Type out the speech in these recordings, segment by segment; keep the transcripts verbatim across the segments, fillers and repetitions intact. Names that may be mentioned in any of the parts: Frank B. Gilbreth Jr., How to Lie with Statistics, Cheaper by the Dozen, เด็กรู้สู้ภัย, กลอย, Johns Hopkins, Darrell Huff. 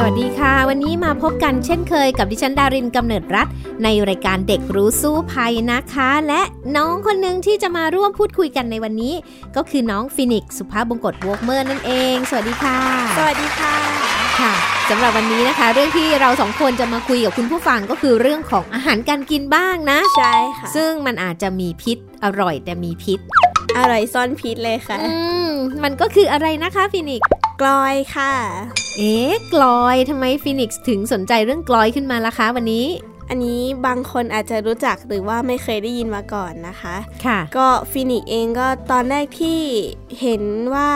สวัสดีค่ะวันนี้มาพบกันเช่นเคยกับดิฉันดารินกำเนิดรัตน์ในรายการเด็กรู้สู้ภัยนะคะและน้องคนหนึ่งที่จะมาร่วมพูดคุยกันในวันนี้ก็คือน้องฟินิกซ์สุภาพบงกตวอล์คเมอร์นั่นเองสวัสดีค่ะสวัสดีค่ะค่ะสำหรับวันนี้นะคะเรื่องที่เราสองคนจะมาคุยกับคุณผู้ฟังก็คือเรื่องของอาหารการกินบ้างนะใช่ค่ะซึ่งมันอาจจะมีพิษอร่อยแต่มีพิษอร่อยซ่อนพิษเลยค่ะอืมมันก็คืออะไรนะคะฟินิกซ์กลอยค่ะเอ๊ะกลอยทำไมฟีนิกซ์ถึงสนใจเรื่องกลอยขึ้นมาล่ะคะวันนี้อันนี้บางคนอาจจะรู้จักหรือว่าไม่เคยได้ยินมาก่อนนะคะค่ะก็ฟีนิกซ์เองก็ตอนแรกที่เห็นว่า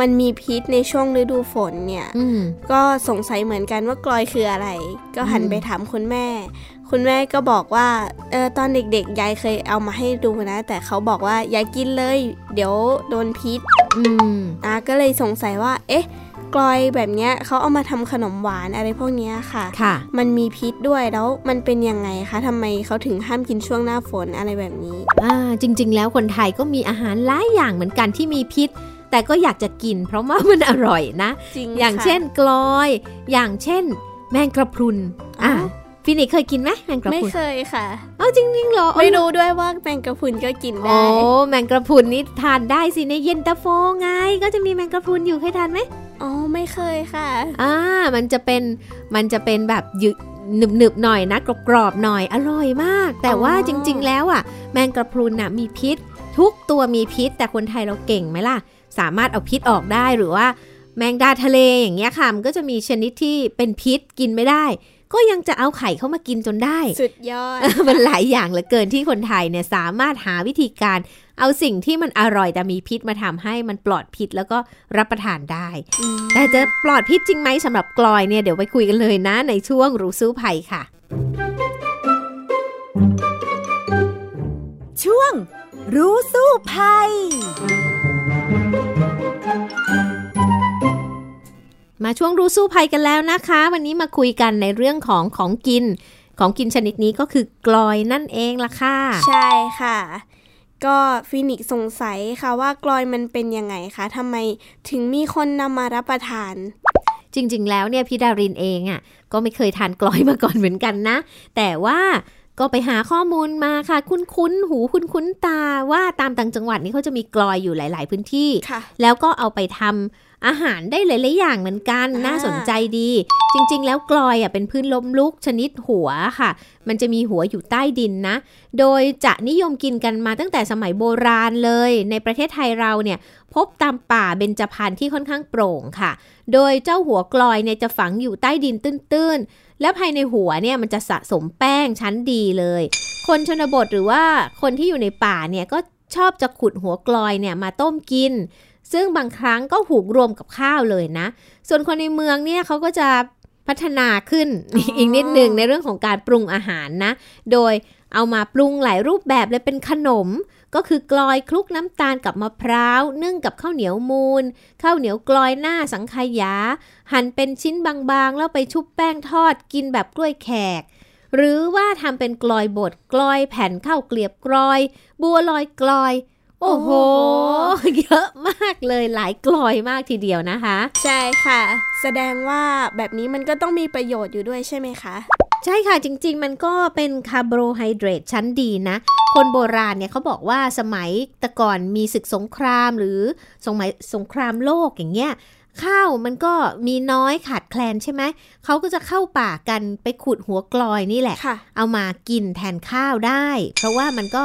มันมีพิษในช่วงฤดูฝนเนี่ยก็สงสัยเหมือนกันว่ากลอยคืออะไรก็หันไปถามคุณแม่คุณแม่ก็บอกว่าเออตอนเด็กๆยายเคยเอามาให้ดูนะแต่เขาบอกว่าอย่ากินเลยเดี๋ยวโดนพิษอืมอ่ะก็เลยสงสัยว่าเอ๊ะกลอยแบบเนี้ยเขาเอามาทำขนมหวานอะไรพวกเนี้ยค่ะค่ะมันมีพิษด้วยแล้วมันเป็นยังไงคะทำไมเขาถึงห้ามกินช่วงหน้าฝนอะไรแบบนี้อ่าจริงๆแล้วคนไทยก็มีอาหารหลายอย่างเหมือนกันที่มีพิษแต่ก็อยากจะกินเพราะว่ามันอร่อยนะอย่างเช่นกลอยอย่างเช่นแมงกระพรุนอ่ะฟินิกเคยกินไหมแมงกระพรุนไม่เคยค่ะเอ้าจริงๆเหรอไม่รู้ด้วยว่าแมงกระพรุนก็กินได้โอ้แมงกระพรุนนี่ทานได้สิในเย็นตาโฟไงก็จะมีแมงกระพรุนอยู่เคยทานไหมอ๋อไม่เคยค่ะอ่ามันจะเป็นมันจะเป็นแบบยึกหนึบๆหน่อยนะกรอบๆหน่อยอร่อยมากแต่ว่าจริงๆแล้วอ่ะแมงกระพรุนน่ะมีพิษทุกตัวมีพิษแต่คนไทยเราเก่งไหมล่ะสามารถเอาพิษออกได้หรือว่าแมงดาทะเลอย่างเงี้ยค่ะมันก็จะมีชนิดที่เป็นพิษกินไม่ได้ก็ยังจะเอาไข่เข้ามากินจนได้สุดยอด มันหลายอย่างเหลือเกินที่คนไทยเนี่ยสามารถหาวิธีการเอาสิ่งที่มันอร่อยแต่มีพิษมาทำให้มันปลอดพิษแล้วก็รับประทานได้แต่จะปลอดพิษจริงไหมสำหรับกลอยเนี่ยเดี๋ยวไปคุยกันเลยนะในช่วงรู้สู้ภัยค่ะช่วงรู้สู้ภัยมาช่วงรู้สู้ภัยกันแล้วนะคะวันนี้มาคุยกันในเรื่องของของกินของกินชนิดนี้ก็คือกลอยนั่นเองล่ะค่ะใช่ค่ะก็ฟินิกสงสัยค่ะว่ากลอยมันเป็นยังไงคะทำไมถึงมีคนนำมารับประทานจริงๆแล้วเนี่ยพี่ดารินเองอ่ะก็ไม่เคยทานกลอยมาก่อนเหมือนกันนะแต่ว่าก็ไปหาข้อมูลมาค่ะคุ้นๆหูคุ้นๆตาว่าตามต่างจังหวัดนี่เขาจะมีกลอยอยู่หลายๆพื้นที่แล้วก็เอาไปทำอาหารได้หลายๆอย่างเหมือนกันน่าสนใจดีจริงๆแล้วกลอยอ่ะเป็นพืชล้มลุกชนิดหัวค่ะมันจะมีหัวอยู่ใต้ดินนะโดยจะนิยมกินกันมาตั้งแต่สมัยโบราณเลยในประเทศไทยเราเนี่ยพบตามป่าเบญจพรรณที่ค่อนข้างโปร่งค่ะโดยเจ้าหัวกลอยเนี่ยจะฝังอยู่ใต้ดินตื้นๆและภายในหัวเนี่ยมันจะสะสมแป้งชั้นดีเลยคนชนบทหรือว่าคนที่อยู่ในป่าเนี่ยก็ชอบจะขุดหัวกลอยเนี่ยมาต้มกินซึ่งบางครั้งก็หุงรวมกับข้าวเลยนะส่วนคนในเมืองเนี่ยเขาก็จะพัฒนาขึ้น อ, อีกนิดนึงในเรื่องของการปรุงอาหารนะโดยเอามาปรุงหลายรูปแบบเลยเป็นขนมก็คือกลอยคลุกน้ำตาลกับมะพร้าวนึ่งกับข้าวเหนียวมูนข้าวเหนียวกลอยหน้าสังขยาหั่นเป็นชิ้นบางๆแล้วไปชุบแป้งทอดกินแบบกล้วยแขกหรือว่าทำเป็นกลอยบดกลอยแผ่นข้าวเกลียบกลอยบัวลอยกลอยโอ้โหเยอะมากเลยหลายกลอยมากทีเดียวนะคะใช่ค่ะแสดงว่าแบบนี้มันก็ต้องมีประโยชน์อยู่ด้วยใช่ไหมคะใช่ค่ะจริงๆมันก็เป็นคาร์โบไฮเดรตชั้นดีนะคนโบราณเนี่ยเขาบอกว่าสมัยแต่ก่อนมีศึกสงครามหรือสมัยสงครามโลกอย่างเงี้ยข้าวมันก็มีน้อยขาดแคลนใช่ไหมเขาก็จะเข้าป่ากันไปขุดหัวกลอยนี่แหละเอามากินแทนข้าวได้เพราะว่ามันก็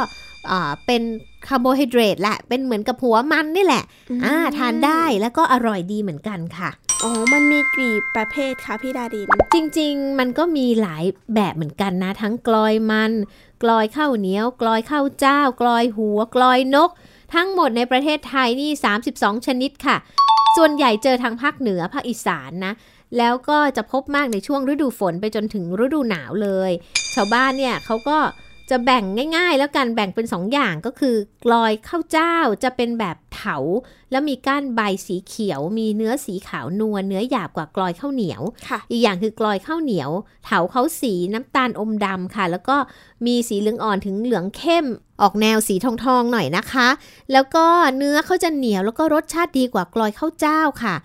เป็นคาร์โบไฮเดรตแหละเป็นเหมือนกับหัวมันนี่แหละอ่าทานได้แล้วก็อร่อยดีเหมือนกันค่ะอ๋อมันมีกี่ประเภทคะพี่ดารินจริงๆมันก็มีหลายแบบเหมือนกันนะทั้งกลอยมันกลอยข้าวเหนียวกลอยข้าวเจ้ากลอยหัวกลอยนกทั้งหมดในประเทศไทยนี่สามสิบสองชนิดค่ะส่วนใหญ่เจอทางภาคเหนือภาคอีสานนะ แล้วก็จะพบมากในช่วงฤดูฝนไปจนถึงฤดูหนาวเลยชาวบ้านเนี่ยเขาก็จะแบ่งง่ายๆแล้วกันแบ่งเป็นสองอย่างก็คือกลอยข้าวเจ้าจะเป็นแบบเถาแล้วมีก้านใบสีเขียวมีเนื้อสีขาวนวลเนื้อหยาบกว่ากลอยข้าวเหนียวอีกอย่างคือกลอยข้าวเหนียวเถาเขาสีน้ำตาลอมดำค่ะแล้วก็มีสีเหลืองอ่อนถึงเหลืองเข้มออกแนวสีทองๆหน่อยนะคะแล้วก็เนื้อเขาจะเหนียวแล้วก็รสชาติดีกว่ากลอยข้าวเจ้าค่ะ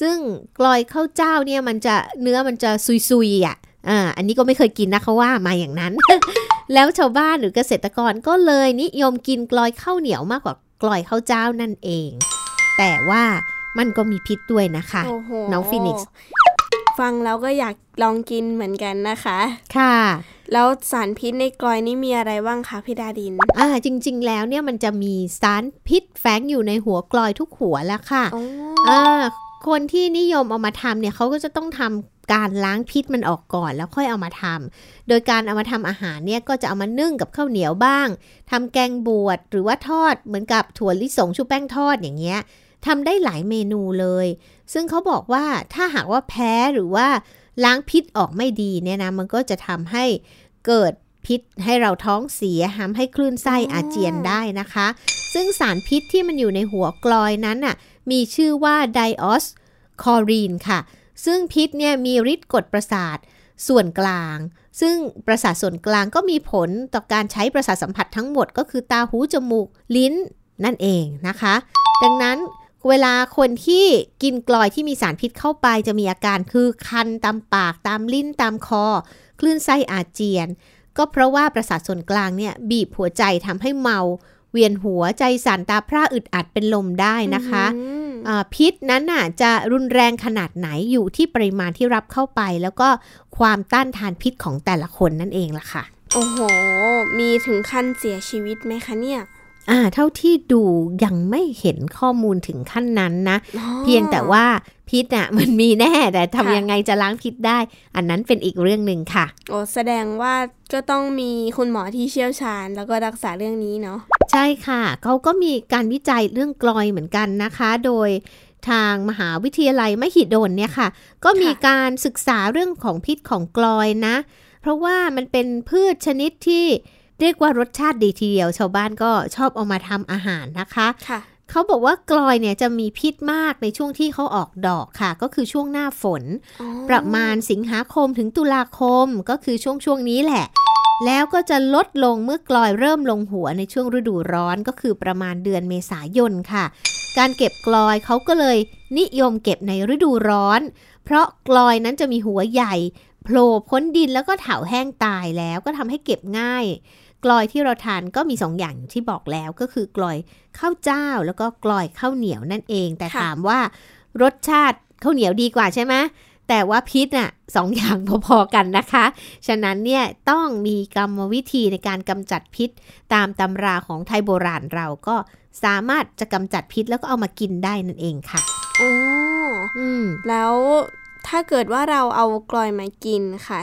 ซึ่งกลอยข้าวเจ้าเนี่ยมันจะเนื้อมันจะซุยๆอ่ะอ่าอันนี้ก็ไม่เคยกินนะเขาว่ามาอย่างนั้น แล้วชาวบ้านหรือเกษตรกรก็เลยนิยมกินกลอยข้าวเหนียวมากกว่ากลอยข้าวเจ้านั่นเองแต่ว่ามันก็มีพิษด้วยนะคะน้องฟีนิกซ์ฟังแล้วก็อยากลองกินเหมือนกันนะคะค่ะแล้วสารพิษในกลอยนี่มีอะไรบ้างคะพี่ดาดินอ่าจริงๆแล้วเนี่ยมันจะมีสารพิษแฝงอยู่ในหัวกลอยทุกหัวแล้วค่ะอ่าคนที่นิยมเอามาทำเนี่ยเขาก็จะต้องทำการล้างพิษมันออกก่อนแล้วค่อยเอามาทำโดยการเอามาทำอาหารเนี่ยก็จะเอามานึ่งกับข้าวเหนียวบ้างทำแกงบวชหรือว่าทอดเหมือนกับถั่วลิสงชุบแป้งทอดอย่างเงี้ยทำได้หลายเมนูเลยซึ่งเขาบอกว่าถ้าหากว่าแพ้หรือว่าล้างพิษออกไม่ดีเนี่ยนะมันก็จะทำให้เกิดพิษให้เราท้องเสียทำให้คลื่นไส้อาเจียนได้นะคะซึ่งสารพิษที่มันอยู่ในหัวกลอยนั้นน่ะมีชื่อว่าไดออสคอรีนค่ะซึ่งพิษเนี่ยมีฤทธิ์กดประสาทส่วนกลางซึ่งประสาทส่วนกลางก็มีผลต่อการใช้ประสาทสัมผัสทั้งหมดก็คือตาหูจมูกลิ้นนั่นเองนะคะดังนั้นเวลาคนที่กินกลอยที่มีสารพิษเข้าไปจะมีอาการคือคันตามปากตามลิ้นตามคอคลื่นไส้อาเจียนก็เพราะว่าประสาทส่วนกลางเนี่ยบีบหัวใจทำให้เมาเวียนหัวใจสั่นตาพร่าอึดอัดเป็นลมได้นะคะพิษนั้นน่ะจะรุนแรงขนาดไหนอยู่ที่ปริมาณที่รับเข้าไปแล้วก็ความต้านทานพิษของแต่ละคนนั่นเองล่ะค่ะโอ้โหมีถึงขั้นเสียชีวิตไหมคะเนี่ยอ่าเท่าที่ดูยังไม่เห็นข้อมูลถึงขั้นนั้นนะเพียงแต่ว่าพิษน่ะมันมีแน่แต่ทำยังไงจะล้างพิษได้อันนั้นเป็นอีกเรื่องนึงค่ะโอ้แสดงว่าก็ต้องมีคุณหมอที่เชี่ยวชาญแล้วก็รักษาเรื่องนี้เนาะใช่ค่ะเขาก็มีการวิจัยเรื่องกลอยเหมือนกันนะคะโดยทางมหาวิทยาลัยมหิดลเนี่ยค่ะก็มีการศึกษาเรื่องของพิษของกลอยนะเพราะว่ามันเป็นพืชชนิดที่เรียกว่ารสชาติดีทีเดียวชาวบ้านก็ชอบเอามาทำอาหารนะคะค่ะเขาบอกว่ากลอยเนี่ยจะมีพิษมากในช่วงที่เขาออกดอกค่ะก็คือช่วงหน้าฝนประมาณสิงหาคมถึงตุลาคมก็คือช่วงช่วงนี้แหละแล้วก็จะลดลงเมื่อกลอยเริ่มลงหัวในช่วงฤดูร้อนก็คือประมาณเดือนเมษายนค่ะการเก็บกลอยเขาก็เลยนิยมเก็บในฤดูร้อนเพราะกลอยนั้นจะมีหัวใหญ่โผล่พ้นดินแล้วก็เถาแห้งตายแล้วก็ทำให้เก็บง่ายกลอยที่เราทานก็มีสองอย่างที่บอกแล้วก็คือกลอยข้าวเจ้าแล้วก็กลอยข้าวเหนียวนั่นเองแต่ถามว่ารสชาติข้าวเหนียวดีกว่าใช่ไหมแต่ว่าพิษน่ะสองอย่างพอๆกันนะคะฉะนั้นเนี่ยต้องมีกรรมวิธีในการกำจัดพิษตามตำราของไทยโบราณเราก็สามารถจะกำจัดพิษแล้วก็เอามากินได้นั่นเองค่ะโอ้อืมแล้วถ้าเกิดว่าเราเอากลอยมากินค่ะ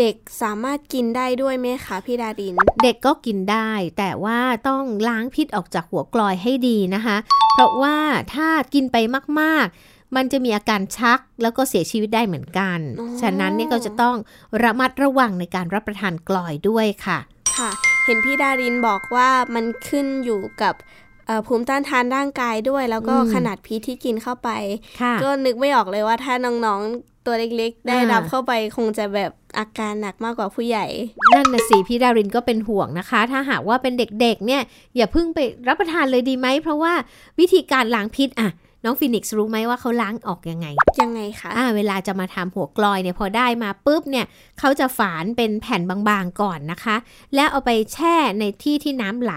เด็กสามารถกินได้ด้วยไหมคะพี่ดารินเด็กก็กินได้แต่ว่าต้องล้างพิษออกจากหัวกลอยให้ดีนะคะเพราะว่าถ้ากินไปมากๆมันจะมีอาการชักแล้วก็เสียชีวิตได้เหมือนกันฉะนั้นเนี่ยก็จะต้องระมัดระวังในการรับประทานกลอยด้วยค่ะค่ะเห็นพี่ดารินบอกว่ามันขึ้นอยู่กับภูมิต้านทานร่างกายด้วยแล้วก็ขนาดพิษที่กินเข้าไปก็นึกไม่ออกเลยว่าถ้าน้องๆตัวเล็กๆได้รับเข้าไปคงจะแบบอาการหนักมากกว่าผู้ใหญ่นั่นน่ะสิพี่ดารินก็เป็นห่วงนะคะถ้าหากว่าเป็นเด็กๆเนี่ยอย่าเพิ่งไปรับประทานเลยดีไหมเพราะว่าวิธีการล้างพิษอ่ะน้องฟีนิกซ์รู้ไหมว่าเขาล้างออกยังไงยังไงคะอ่าเวลาจะมาทำหัวกลอยเนี่ยพอได้มาปุ๊บเนี่ยเขาจะฝานเป็นแผ่นบางๆก่อนนะคะแล้วเอาไปแช่ในที่ที่น้ำไหล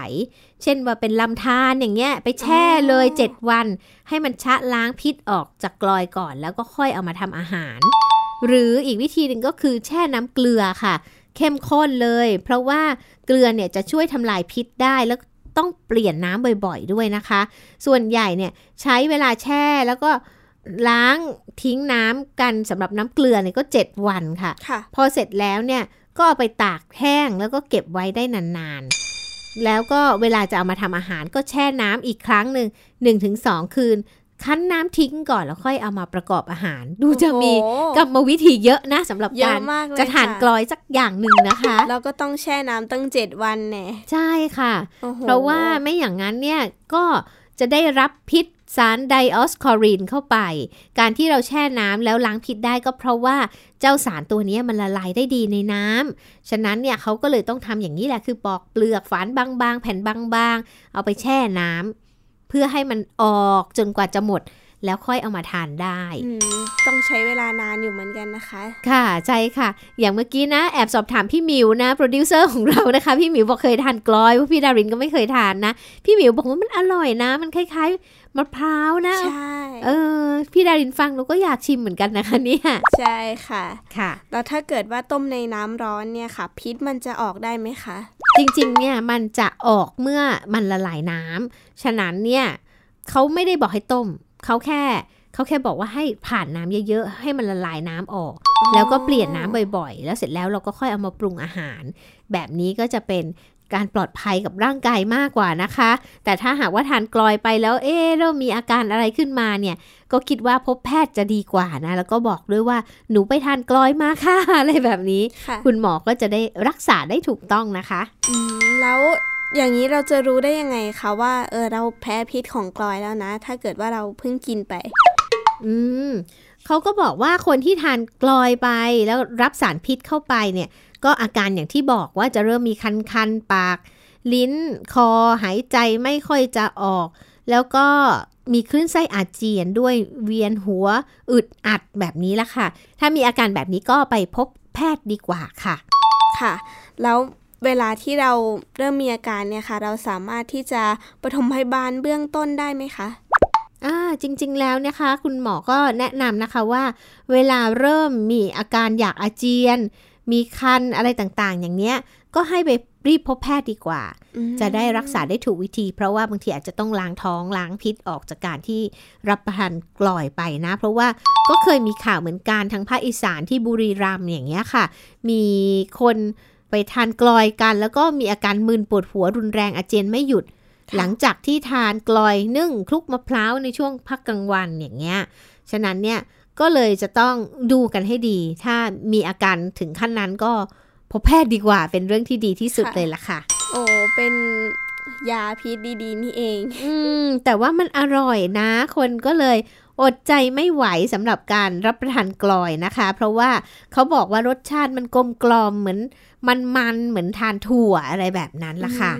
เช่นว่าเป็นลำธารอย่างเงี้ยไปแช่เลยเจ็ดวันให้มันชะล้างพิษออกจากกลอยก่อนแล้วก็ค่อยเอามาทำอาหารหรืออีกวิธีหนึ่งก็คือแช่น้ำเกลือค่ะเข้มข้นเลยเพราะว่าเกลือเนี่ยจะช่วยทำลายพิษได้แล้วต้องเปลี่ยนน้ำบ่อยๆด้วยนะคะส่วนใหญ่เนี่ยใช้เวลาแช่แล้วก็ล้างทิ้งน้ำกันสำหรับน้ำเกลือเนี่ยก็เจ็ดวันค่ะพอเสร็จแล้วเนี่ยก็เอาไปตากแห้งแล้วก็เก็บไว้ได้นานๆแล้วก็เวลาจะเอามาทำอาหารก็แช่น้ำอีกครั้งหนึ่ง หนึ่งถึงสอง คืน คั้นน้ำทิ้งก่อนแล้วค่อยเอามาประกอบอาหารดูจะมีกรรมวิธีเยอะนะสำหรับการจะทานกลอยสักอย่างหนึ่งนะคะแล้วก็ต้องแช่น้ำตั้งเจ็ดวันแน่ใช่ค่ะเพราะว่าไม่อย่างนั้นเนี่ยก็จะได้รับพิษสารไดออสคอรีนเข้าไปการที่เราแช่น้ำแล้วล้างพิษได้ก็เพราะว่าเจ้าสารตัวนี้มันละลายได้ดีในน้ำฉะนั้นเนี่ยเขาก็เลยต้องทำอย่างนี้แหละคือปอกเปลือกฝานบางๆแผ่นบางๆเอาไปแช่น้ำเพื่อให้มันออกจนกว่าจะหมดแล้วค่อยเอามาทานได้ต้องใช้เวลานานอยู่เหมือนกันนะคะค่ะใช่ค่ะอย่างเมื่อกี้นะแอบสอบถามพี่หมิวนะโปรดิวเซอร์ของเรานะคะพี่หมิวบอกเคยทานกลอยเพราะพี่ดารินก็ไม่เคยทานนะพี่หมิวบอกว่ามันอร่อยนะมันคล้ายๆมะพร้าวนะใช่เออพี่ดารินฟังแล้วก็อยากชิมเหมือนกันนะคะเนี่ยใช่ค่ะค่ะแล้วถ้าเกิดว่าต้มในน้ำร้อนเนี่ยค่ะพิษมันจะออกได้ไหมคะจริงๆเนี่ยมันจะออกเมื่อมันละลายน้ำฉะนั้นเนี่ยเขาไม่ได้บอกให้ต้มเขาแค่เขาแค่บอกว่าให้ผ่านน้ำเยอะๆให้มันละลายน้ำออกแล้วก็เปลี่ยนน้ำบ่อยๆแล้วเสร็จแล้วเราก็ค่อยเอามาปรุงอาหารแบบนี้ก็จะเป็นการปลอดภัยกับร่างกายมากกว่านะคะแต่ถ้าหากว่าทานกลอยไปแล้วเอ๊ะเรามีอาการอะไรขึ้นมาเนี่ยก็คิดว่าพบแพทย์จะดีกว่านะแล้วก็บอกด้วยว่าหนูไปทานกลอยมาค่ะอะไรแบบนี้คุณหมอก็จะได้รักษาได้ถูกต้องนะคะอืมแล้วอย่างนี้เราจะรู้ได้ยังไงคะว่าเออเราแพ้พิษของกลอยแล้วนะถ้าเกิดว่าเราเพิ่งกินไปอืมเขาก็บอกว่าคนที่ทานกลอยไปแล้วรับสารพิษเข้าไปเนี่ยก็อาการอย่างที่บอกว่าจะเริ่มมีคันๆปากลิ้นคอหายใจไม่ค่อยจะออกแล้วก็มีคลื่นไส้อาเจียนด้วยเวียนหัวอึดอัดแบบนี้ละค่ะถ้ามีอาการแบบนี้ก็ไปพบแพทย์ดีกว่าค่ะค่ะแล้วเวลาที่เราเริ่มมีอาการเนี่ยค่ะเราสามารถที่จะปฐมพยาบาลเบื้องต้นได้ไหมคะอ่าจริงๆแล้วนะคะคุณหมอก็แนะนำนะคะว่าเวลาเริ่มมีอาการอยากอาเจียนมีคันอะไรต่างๆอย่างเนี้ยก็ให้ไปรีบพบแพทย์ดีกว่าจะได้รักษาได้ถูกวิธีเพราะว่าบางทีอาจจะต้องล้างท้องล้างพิษออกจากการที่รับประทานกลอยไปนะเพราะว่าก็เคยมีข่าวเหมือนกันทางภาคอีสานที่บุรีรัมย์อย่างเงี้ยค่ะมีคนไปทานกลอยกันแล้วก็มีอาการมึนปวดหัวรุนแรงอาเจียนไม่หยุดหลังจากที่ทานกลอยนึ่งคลุกมะพร้าวในช่วงพักกลางวันอย่างเงี้ยฉะนั้นเนี่ยก็เลยจะต้องดูกันให้ดีถ้ามีอาการถึงขั้นนั้นก็พบแพทย์ดีกว่าเป็นเรื่องที่ดีที่สุดเลยล่ะค่ะโอ้เป็นยาพิษดีๆนี่เองอืมแต่ว่ามันอร่อยนะคนก็เลยอดใจไม่ไหวสำหรับการรับประทานกลอยนะคะเพราะว่าเขาบอกว่ารสชาติมันกลมกล่อมเหมือนมันมันเหมือนทานถั่วอะไรแบบนั้นล่ะค่ะ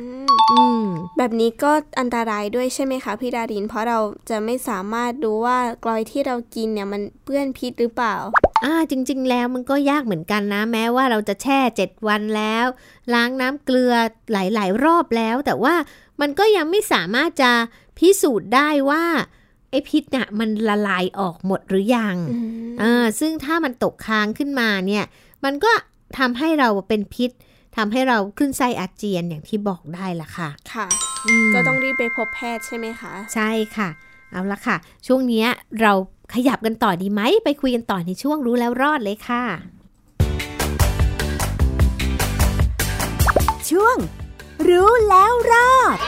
อืมแบบนี้ก็อันตรายด้วยใช่ไหมคะพี่ดารินเพราะเราจะไม่สามารถดูว่ากลอยที่เรากินเนี่ยมันเปื้อนพิษหรือเปล่าอ่าจริงๆแล้วมันก็ยากเหมือนกันนะแม้ว่าเราจะแช่เจ็ดวันแล้วล้างน้ำเกลือหลายๆรอบแล้วแต่ว่ามันก็ยังไม่สามารถจะพิสูจน์ได้ว่าไอพิษเนี่ยมันละลายออกหมดหรือยังอ่าซึ่งถ้ามันตกค้างขึ้นมาเนี่ยมันก็ทำให้เราเป็นพิษทำให้เราขึ้นไส้อาเจียนอย่างที่บอกได้ละค่ะค่ะก็ต้องรีบไปพบแพทย์ใช่ไหมคะใช่ค่ะเอาละค่ะช่วงนี้เราขยับกันต่อดีไหมไปคุยกันต่อในช่วงรู้แล้วรอดเลยค่ะช่วงรู้แล้วรอด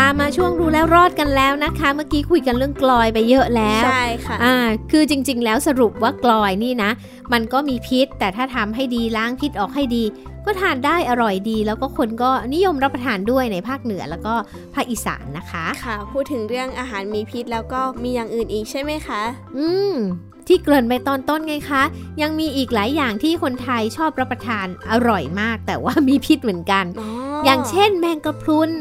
ค่ะมาช่วงรู้แล้วรอดกันแล้วนะคะเมื่อกี้คุยกันเรื่องกลอยไปเยอะแล้วใช่ค่ะอ่าคือจริงๆแล้วสรุปว่ากลอยนี่นะมันก็มีพิษแต่ถ้าทำให้ดีล้างพิษออกให้ดีก็ทานได้อร่อยดีแล้วก็คนก็นิยมรับประทานด้วยในภาคเหนือแล้วก็ภาคอีสานนะคะค่ะพูดถึงเรื่องอาหารมีพิษแล้วก็มีอย่างอื่นอีกใช่ไหมคะอืมที่เกริ่นไปตอนต้นไงคะยังมีอีกหลายอย่างที่คนไทยชอบรับประทานอร่อยมากแต่ว่ามีพิษเหมือนกัน อ, อย่างเช่นแมงกะพรุน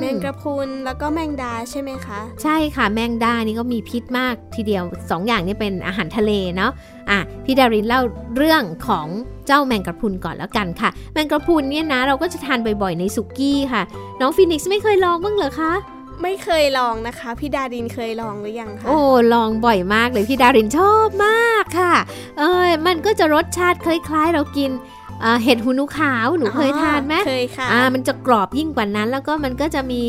แมงกะพรุนแล้วก็แมงดาใช่ไหมคะใช่ค่ะแมงดานี่ก็มีพิษมากทีเดียวสองอย่างนี้เป็นอาหารทะเลเนาะอ่ะพี่ดารินเล่าเรื่องของเจ้าแมงกะพรุนก่อนแล้วกันค่ะแมงกะพรุนเนี่ยนะเราก็จะทานบ่อยๆในสุกี้ค่ะน้องฟีนิกซ์ไม่เคยลองบ้างเหรอคะไม่เคยลองนะคะพี่ดารินเคยลองหรือยังคะโอ้ลองบ่อยมากเลยพี่ดารินชอบมากค่ะเอ้ยมันก็จะรสชาติคล้ายๆเรากิน เห็ดหูหนูขาวหนูเคยทานไหมเคยค่ะอ่ามันจะกรอบยิ่งกว่านั้นแล้วก็มันก็จะมี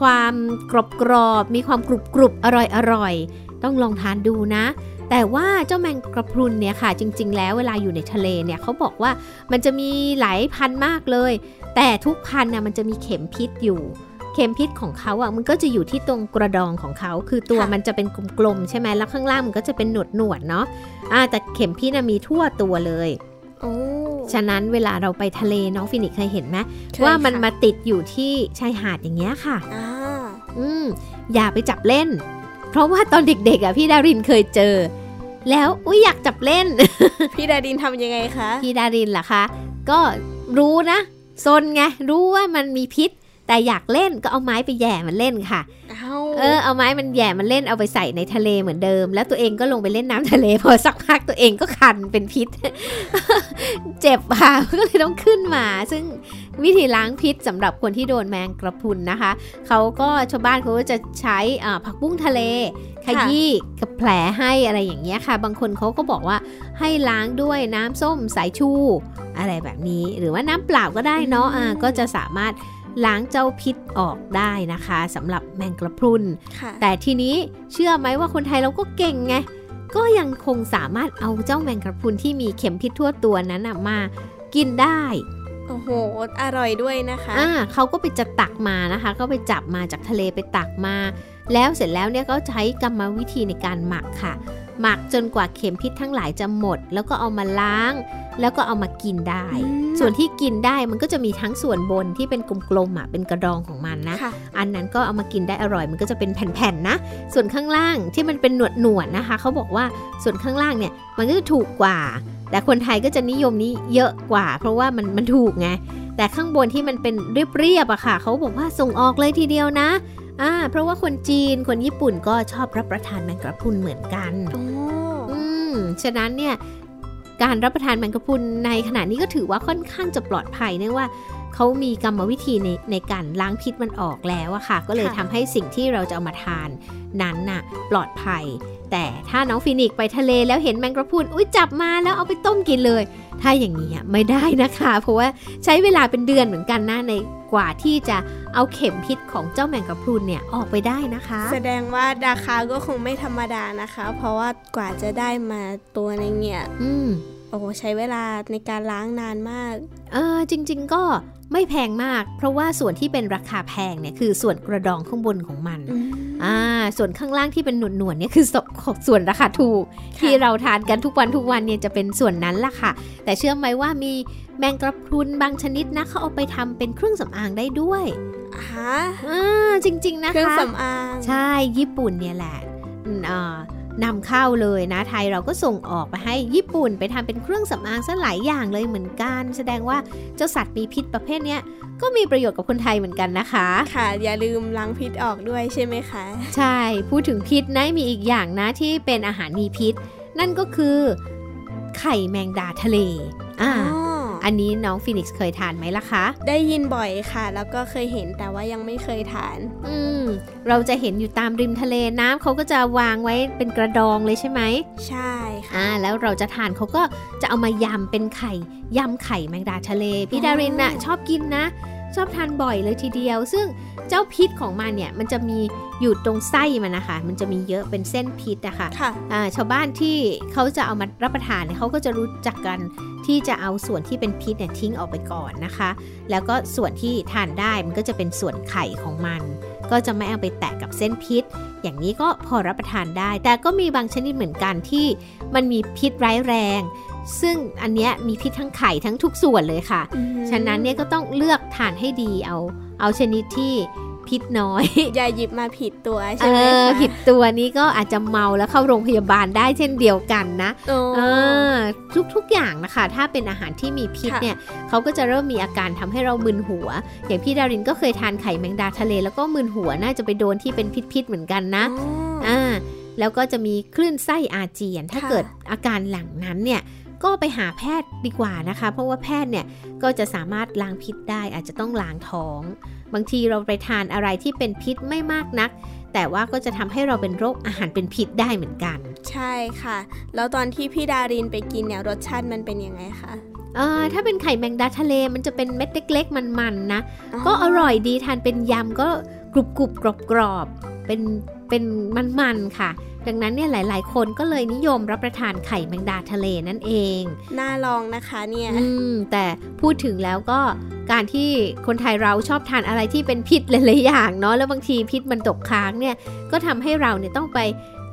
ความกรอบกรอบมีความกรุบกรุบอร่อยอร่อยต้องลองทานดูนะแต่ว่าเจ้าแมงกระพรุนเนี่ยค่ะจริงๆแล้วเวลาอยู่ในทะเลเนี่ยเขาบอกว่ามันจะมีหลายพันมากเลยแต่ทุกพันน่ะมันจะมีเข็มพิษอยู่เข็มพิษของเขาอ่ะมันก็จะอยู่ที่ตรงกระดองของเขาคือตัวมันจะเป็นกลมๆใช่ไหมแล้วข้างล่างมันก็จะเป็นหนวดหนวดเนาะอ่าแต่เข็มพิษน่ะมีทั่วตัวเลยฉะนั้นเวลาเราไปทะเลน้องฟินิกเคยเห็นไหมว่ามันมาติดอยู่ที่ชายหาดอย่างเงี้ยค่ะอืมอย่าไปจับเล่นเพราะว่าตอนเด็กๆอ่ะพี่ดารินเคยเจอแล้วอุ๊ยอยากจับเล่น พี่ดารินทำยังไงคะพี่ดารินล่ะคะก็รู้นะซนไงรู้ว่ามันมีพิษแต่อยากเล่นก็เอาไม้ไปแย่มันเล่นค่ะ oh. เออเอาไม้มันแย่มันเล่นเอาไปใส่ในทะเลเหมือนเดิมแล้วตัวเองก็ลงไปเล่นน้ำทะเลพอสักพักตัวเองก็คันเป็นพิษ เจ็บค่ะก็เลยต้องขึ้นมาซึ่งวิธีล้างพิษสำหรับคนที่โดนแมงกระพรุนนะคะเขาก็ชาวบ้านเขาก็จะใช้ผักบุ้งทะเลขยี้กับแผลให้อะไรอย่างเงี้ยค่ะบางคนเขาก็บอกว่าให้ล้างด้วยน้ำส้มสายชูอะไรแบบนี้หรือว่าน้ำเปล่าก็ได้เนาะ mm-hmm. ก็จะสามารถล้างเจ้าพิษออกได้นะคะสำหรับแมงกระพรุนแต่ทีนี้เชื่อไหมว่าคนไทยเราก็เก่งไงก็ยังคงสามารถเอาเจ้าแมงกระพรุนที่มีเข็มพิษทั่วตัวนั้นมากินได้โอ้โหอร่อยด้วยนะคะอ่าเขาก็ไปจะตักมานะคะก็ไปจับมาจากทะเลไปตักมาแล้วเสร็จแล้วเนี่ยก็ใช้กรรมวิธีในการหมักค่ะหมักจนกว่าเข็มพิษทั้งหลายจะหมดแล้วก็เอามาล้างแล้วก็เอามากินได้ส่วนที่กินได้มันก็จะมีทั้งส่วนบนที่เป็นกลมๆอ่ะเป็นกระดองของมันนะอันนั้นก็เอามากินได้อร่อยมันก็จะเป็นแผ่นๆนะส่วนข้างล่างที่มันเป็นหนวดๆนะคะเขาบอกว่าส่วนข้างล่างเนี่ยมันก็จะถูกกว่าแต่คนไทยก็จะนิยมนี้เยอะกว่าเพราะว่ามันมันถูกไงแต่ข้างบนที่มันเป็นเรียบๆอะค่ะเขาบอกว่าส่งออกเลยทีเดียวนะอ่าเพราะว่าคนจีนคนญี่ปุ่นก็ชอบรับประทานแมงกะพรุนเหมือนกันอ๋ออืมฉะนั้นเนี่ยการรับประทานแมงกะพรุนในขณะนี้ก็ถือว่าค่อนข้างจะปลอดภัยเนื่องว่าเขามีกรรมวิธีในในการล้างพิษมันออกแล้วอะค่ะก็เลยทำให้สิ่งที่เราจะเอามาทานนั้นน่ะปลอดภัยแต่ถ้าน้องฟินิกไปทะเลแล้วเห็นแมงกะพรุนอุ๊ยจับมาแล้วเอาไปต้มกินเลยถ้าอย่างนี้ไม่ได้นะคะเพราะว่าใช้เวลาเป็นเดือนเหมือนกันนะในกว่าที่จะเอาเข็มพิษของเจ้าแมงกะพรุนเนี่ยออกไปได้นะคะแสดงว่าราคาก็คงไม่ธรรมดานะคะเพราะว่ากว่าจะได้มาตัวในเนี่ยอืมโอ้ใช้เวลาในการล้างนานมากเออจริงๆก็ไม่แพงมากเพราะว่าส่วนที่เป็นราคาแพงเนี่ยคือส่วนกระดองข้างบนของมันอ่าส่วนข้างล่างที่เป็นหนวดๆเนี่ยคือส่วนราคาถูกที่เราทานกันทุกวันทุกวันเนี่ยจะเป็นส่วนนั้นล่ะค่ะแต่เชื่อไหมว่ามีแมงกระพรุนบางชนิดนะเขาเอาไปทำเป็นเครื่องสำอางได้ด้วยฮะอ่าจริงๆนะคะเครื่องสำอางใช่ญี่ปุ่นเนี่ยแหละอ่านำเข้าเลยนะไทยเราก็ส่งออกไปให้ญี่ปุ่นไปทำเป็นเครื่องสำอางซะหลายอย่างเลยเหมือนกันแสดงว่าเจ้าสัตว์มีพิษประเภทเนี้ยก็มีประโยชน์กับคนไทยเหมือนกันนะคะค่ะอย่าลืมล้างพิษออกด้วยใช่ไหมคะใช่พูดถึงพิษนะมีอีกอย่างนะที่เป็นอาหารมีพิษนั่นก็คือไข่แมงดาทะเลอ่า oh. อันนี้น้องฟีนิกซ์เคยทานไหมล่ะคะได้ยินบ่อยค่ะแล้วก็เคยเห็นแต่ว่ายังไม่เคยทานอืมเราจะเห็นอยู่ตามริมทะเลน้ำเขาก็จะวางไว้เป็นกระดองเลยใช่ไหมใช่ค่ะอ่าแล้วเราจะทานเขาก็จะเอามายำเป็นไข่ยำไข่แมงดาทะเลพี่ดารินน่ะชอบกินนะชอบทานบ่อยเลยทีเดียวซึ่งเจ้าพิษของมันเนี่ยมันจะมีอยู่ตรงไส้มันนะคะมันจะมีเยอะเป็นเส้นพิษนะคะอ่าชาวบ้านที่เขาจะเอามารับประทานเนี่ยเขาก็จะรู้จักกันที่จะเอาส่วนที่เป็นพิษเนี่ยทิ้งออกไปก่อนนะคะแล้วก็ส่วนที่ทานได้มันก็จะเป็นส่วนไข่ของมันก็จะไม่เอาไปแตะกับเส้นพิษอย่างนี้ก็พอรับประทานได้แต่ก็มีบางชนิดเหมือนกันที่มันมีพิษร้ายแรงซึ่งอันเนี้ยมีพิษทั้งไข่ทั้งทุกส่วนเลยค่ะ mm-hmm. ฉะนั้นเนี่ยก็ต้องเลือกทานให้ดีเอาเอาชนิดที่พิษน้อยอย่าหยิบมาผิดตัวใช่ไหมคะผิดตัวนี้ก็อาจจะเมาแล้วเข้าโรงพยาบาลได้เช่นเดียวกันนะ oh. เออทุกๆอย่างนะคะถ้าเป็นอาหารที่มีพิษเนี่ยเขาก็จะเริ่มมีอาการทำให้เรามึนหัวอย่างพี่ดารินก็เคยทานไข่แมงดาทะเลแล้วก็มึนหัวน่าจะไปโดนที่เป็นพิษๆเหมือนกันนะ oh. อ่าแล้วก็จะมีคลื่นไส้อาเจียนถ้าเกิดอาการหลังนั้นเนี่ยก็ไปหาแพทย์ดีกว่านะคะเพราะว่าแพทย์เนี่ยก็จะสามารถล้างพิษได้อาจจะต้องล้างท้องบางทีเราไปทานอะไรที่เป็นพิษไม่มากนักแต่ว่าก็จะทำให้เราเป็นโรคอาหารเป็นพิษได้เหมือนกันใช่ค่ะแล้วตอนที่พี่ดารินไปกินเนี่ยรสชาติมันเป็นยังไงคะ เออถ้าเป็นไข่แมงดาทะเลมันจะเป็นเม็ดเล็กๆมันๆนะก็อร่อยดีทานเป็นยำก็กรุบๆกรอบๆเป็นเป็นมันๆค่ะดังนั้นเนี่ยหลายๆคนก็เลยนิยมรับประทานไข่แมงดาทะเลนั่นเองน่าลองนะคะเนี่ยแต่พูดถึงแล้วก็การที่คนไทยเราชอบทานอะไรที่เป็นพิษหลายๆอย่างเนาะแล้วบางทีพิษมันตกค้างเนี่ยก็ทำให้เราเนี่ยต้องไป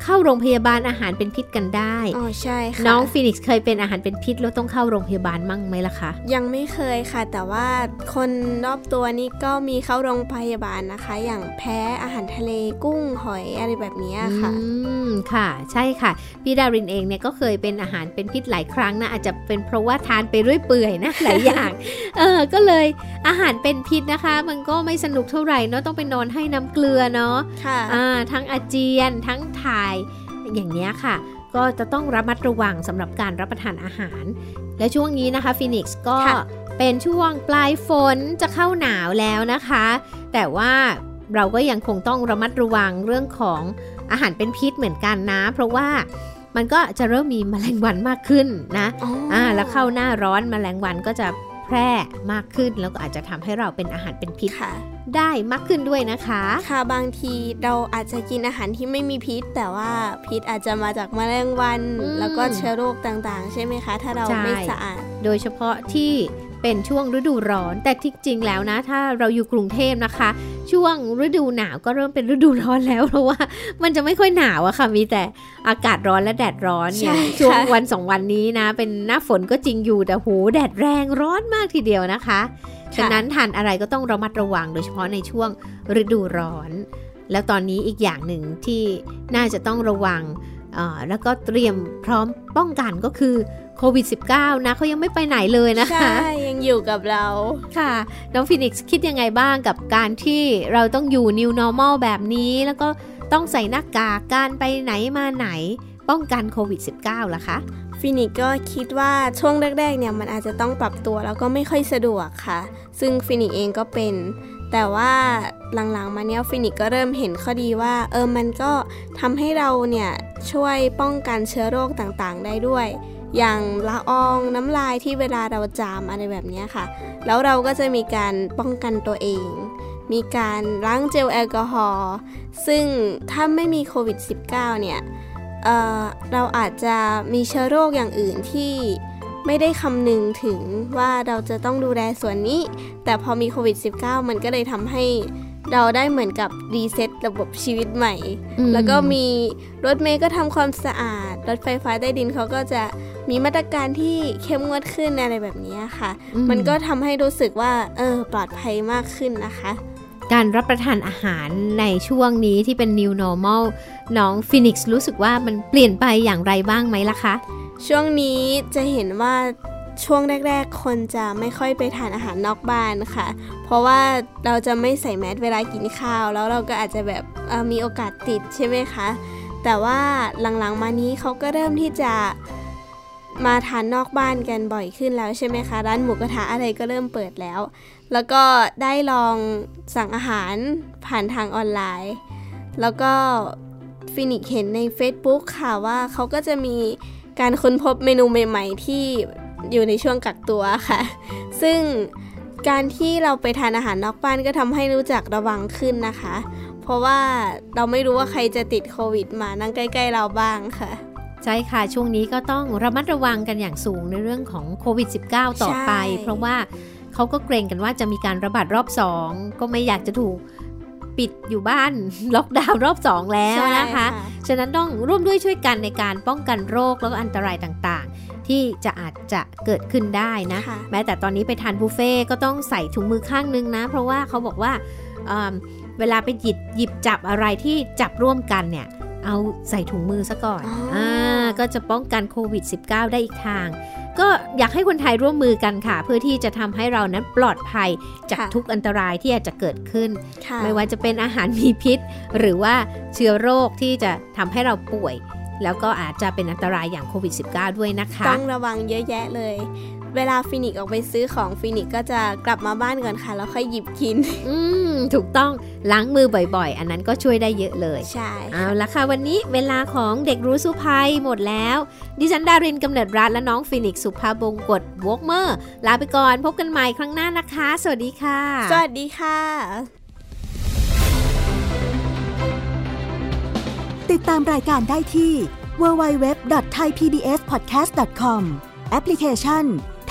เข้าโรงพยาบาลอาหารเป็นพิษกันได้อ๋อใช่ค่ะน้องฟีนิกซ์เคยเป็นอาหารเป็นพิษแล้วต้องเข้าโรงพยาบาลมั่งไหมล่ะคะยังไม่เคยค่ะแต่ว่าคนรอบตัวนี่ก็มีเข้าโรงพยาบาลนะคะอย่างแพ้อาหารทะเลกุ้งหอยอะไรแบบนี้ค่ะอืมค่ะใช่ค่ะพี่ดารินเองเนี่ยก็เคยเป็นอาหารเป็นพิษหลายครั้งนะอาจจะเป็นเพราะว่าทานไปเรื่อยเปื่อยนะหลายอย่างเออก็เลยอาหารเป็นพิษนะคะมันก็ไม่สนุกเท่าไหร่เนาะต้องไปนอนให้น้ำเกลือเนาะค่ะอ่าทั้งอาเจียนทั้งถ่ายอย่างนี้ค่ะก็จะต้องระมัดระวังสำหรับการรับประทานอาหารและช่วงนี้นะคะฟีนิกซ์ก็เป็นช่วงปลายฝนจะเข้าหนาวแล้วนะคะแต่ว่าเราก็ยังคงต้องระมัดระวังเรื่องของอาหารเป็นพิษเหมือนกันนะเพราะว่ามันก็จะเริ่มมีแมลงวันมากขึ้นนะอ่าแล้วเข้าหน้าร้อนแมลงวันก็จะแพร่มากขึ้นแล้วก็อาจจะทำให้เราเป็นอาหารเป็นพิษได้มากขึ้นด้วยนะคะค่ะบางทีเราอาจจะกินอาหารที่ไม่มีพิษแต่ว่าพิษอาจจะมาจากแมลงวันแล้วก็เชื้อโรคต่างๆใช่ไหมคะถ้าเราไม่สะอาดโดยเฉพาะที่เป็นช่วงฤดูร้อนแต่ที่จริงแล้วนะถ้าเราอยู่กรุงเทพนะคะช่วงฤดูหนาวก็เริ่มเป็นฤดูร้อนแล้วเพราะว่ามันจะไม่ค่อยหนาวอะค่ะมีแต่อากาศร้อนและแดดร้อนเนี่ยช่วงวันสองวันนี้นะเป็นหน้าฝนก็จริงอยู่แต่โหแดดแรงร้อนมากทีเดียวนะคะฉะนั้นทานอะไรก็ต้องระมัดระวังโดยเฉพาะในช่วงฤดูร้อนแล้วตอนนี้อีกอย่างหนึ่งที่น่าจะต้องระวังแล้วก็เตรียมพร้อมป้องกันก็คือโควิด สิบเก้า นะเขายังไม่ไปไหนเลยนะคะใช่ยังอยู่กับเราค่ะน้องฟีนิกซ์คิดยังไงบ้างกับการที่เราต้องอยู่ New Normal แบบนี้แล้วก็ต้องใส่หน้ากากการไปไหนมาไหนป้องกันโควิด สิบเก้า ล่ะคะฟีนิกซ์ก็คิดว่าช่วงแรกๆเนี่ยมันอาจจะต้องปรับตัวแล้วก็ไม่ค่อยสะดวกค่ะซึ่งฟีนิกซ์เองก็เป็นแต่ว่าหลังๆมาเนี้ยฟีนิกซ์ก็เริ่มเห็นข้อดีว่าเออมันก็ทำให้เราเนี่ยช่วยป้องกันเชื้อโรคต่างๆได้ด้วยอย่างละอองน้ำลายที่เวลาเราจามอะไรแบบนี้ค่ะแล้วเราก็จะมีการป้องกันตัวเองมีการล้างเจลแอลกอฮอล์ซึ่งถ้าไม่มีโควิด สิบเก้า เนี่ย เอ่อ เราอาจจะมีเชื้อโรคอย่างอื่นที่ไม่ได้คำนึงถึงว่าเราจะต้องดูแลส่วนนี้แต่พอมีโควิด สิบเก้า มันก็เลยทำให้เราได้เหมือนกับรีเซ็ตระบบชีวิตใหม่แล้วก็มีรถเมล์ก็ทำความสะอาดรถไฟฟ้าใต้ดินเขาก็จะมีมาตรการที่เข้มงวดขึ้นอะไรแบบนี้ค่ะ ม, มันก็ทำให้รู้สึกว่าเออปลอดภัยมากขึ้นนะคะการรับประทานอาหารในช่วงนี้ที่เป็น New Normal น้องฟีนิกซ์รู้สึกว่ามันเปลี่ยนไปอย่างไรบ้างไหมล่ะคะช่วงนี้จะเห็นว่าช่วงแรกๆคนจะไม่ค่อยไปทานอาหารนอกบ้านค่ะเพราะว่าเราจะไม่ใส่แมสเวลากินข้าวแล้วเราก็อาจจะแบบมีโอกาสติดใช่ไหมคะแต่ว่าหลังๆมานี้เขาก็เริ่มที่จะมาทานนอกบ้านกันบ่อยขึ้นแล้วใช่ไหมคะร้านหมูกระทะอะไรก็เริ่มเปิดแล้วแล้วก็ได้ลองสั่งอาหารผ่านทางออนไลน์แล้วก็ฟินิกเห็นใน Facebook ค่ะว่าเขาก็จะมีการค้นพบเมนูใหม่ๆที่อยู่ในช่วงกักตัวค่ะซึ่งการที่เราไปทานอาหารนอกบ้านก็ทำให้รู้จักระวังขึ้นนะคะเพราะว่าเราไม่รู้ว่าใครจะติดโควิดมานั่งใกล้ๆเราบ้างค่ะใช่ค่ะช่วงนี้ก็ต้องระมัดระวังกันอย่างสูงในเรื่องของโควิด สิบเก้า ต่อไปเพราะว่าเขาก็เกรงกันว่าจะมีการระบาดรอบสองก็ไม่อยากจะถูกปิดอยู่บ้านล็อกดาวน์รอบสองแล้วนะคะฉะนั้นต้องร่วมด้วยช่วยกันในการป้องกันโรคแล้วก็อันตรายต่างๆที่จะอาจจะเกิดขึ้นได้นะแม้แต่ตอนนี้ไปทานบุฟเฟ่ก็ต้องใส่ถุงมือข้างนึงนะเพราะว่าเขาบอกว่า เอ่อ เวลาไปหยิบหยิบจับอะไรที่จับร่วมกันเนี่ยเอาใส่ถุงมือซะก่อนอ่าก็จะป้องกันโควิด สิบเก้า ได้อีกทางก็อยากให้คนไทยร่วมมือกันค่ะเพื่อที่จะทำให้เรานั้นปลอดภัยจากทุกอันตรายที่อาจจะเกิดขึ้นไม่ว่าจะเป็นอาหารมีพิษหรือว่าเชื้อโรคที่จะทำให้เราป่วยแล้วก็อาจจะเป็นอันตรายอย่างโควิด สิบเก้า ด้วยนะคะต้องระวังเยอะแยะเลย เวลาฟินิกซ์ออกไปซื้อของฟินิกซ์ก็จะกลับมาบ้านก่อนค่ะแล้วค่อยหยิบกินอืมถูกต้องล้างมือบ่อยๆอันนั้นก็ช่วยได้เยอะเลยใช่เอาละค่ะวันนี้เวลาของเด็กรู้สู้ภัยหมดแล้วดิฉันดารินกำเนิดรัตน์และน้องฟินิกซ์สุภาบงกตวอกเมอร์ลาไปก่อนพบกันใหม่ครั้งหน้านะคะสวัสดีค่ะสวัสดีค่ะติดตามรายการได้ที่ ดับเบิลยู ดับเบิลยู ดับเบิลยู ดอท ไทย พี บี เอส พอดแคสต์ ดอท คอม แอปพลิเคชัน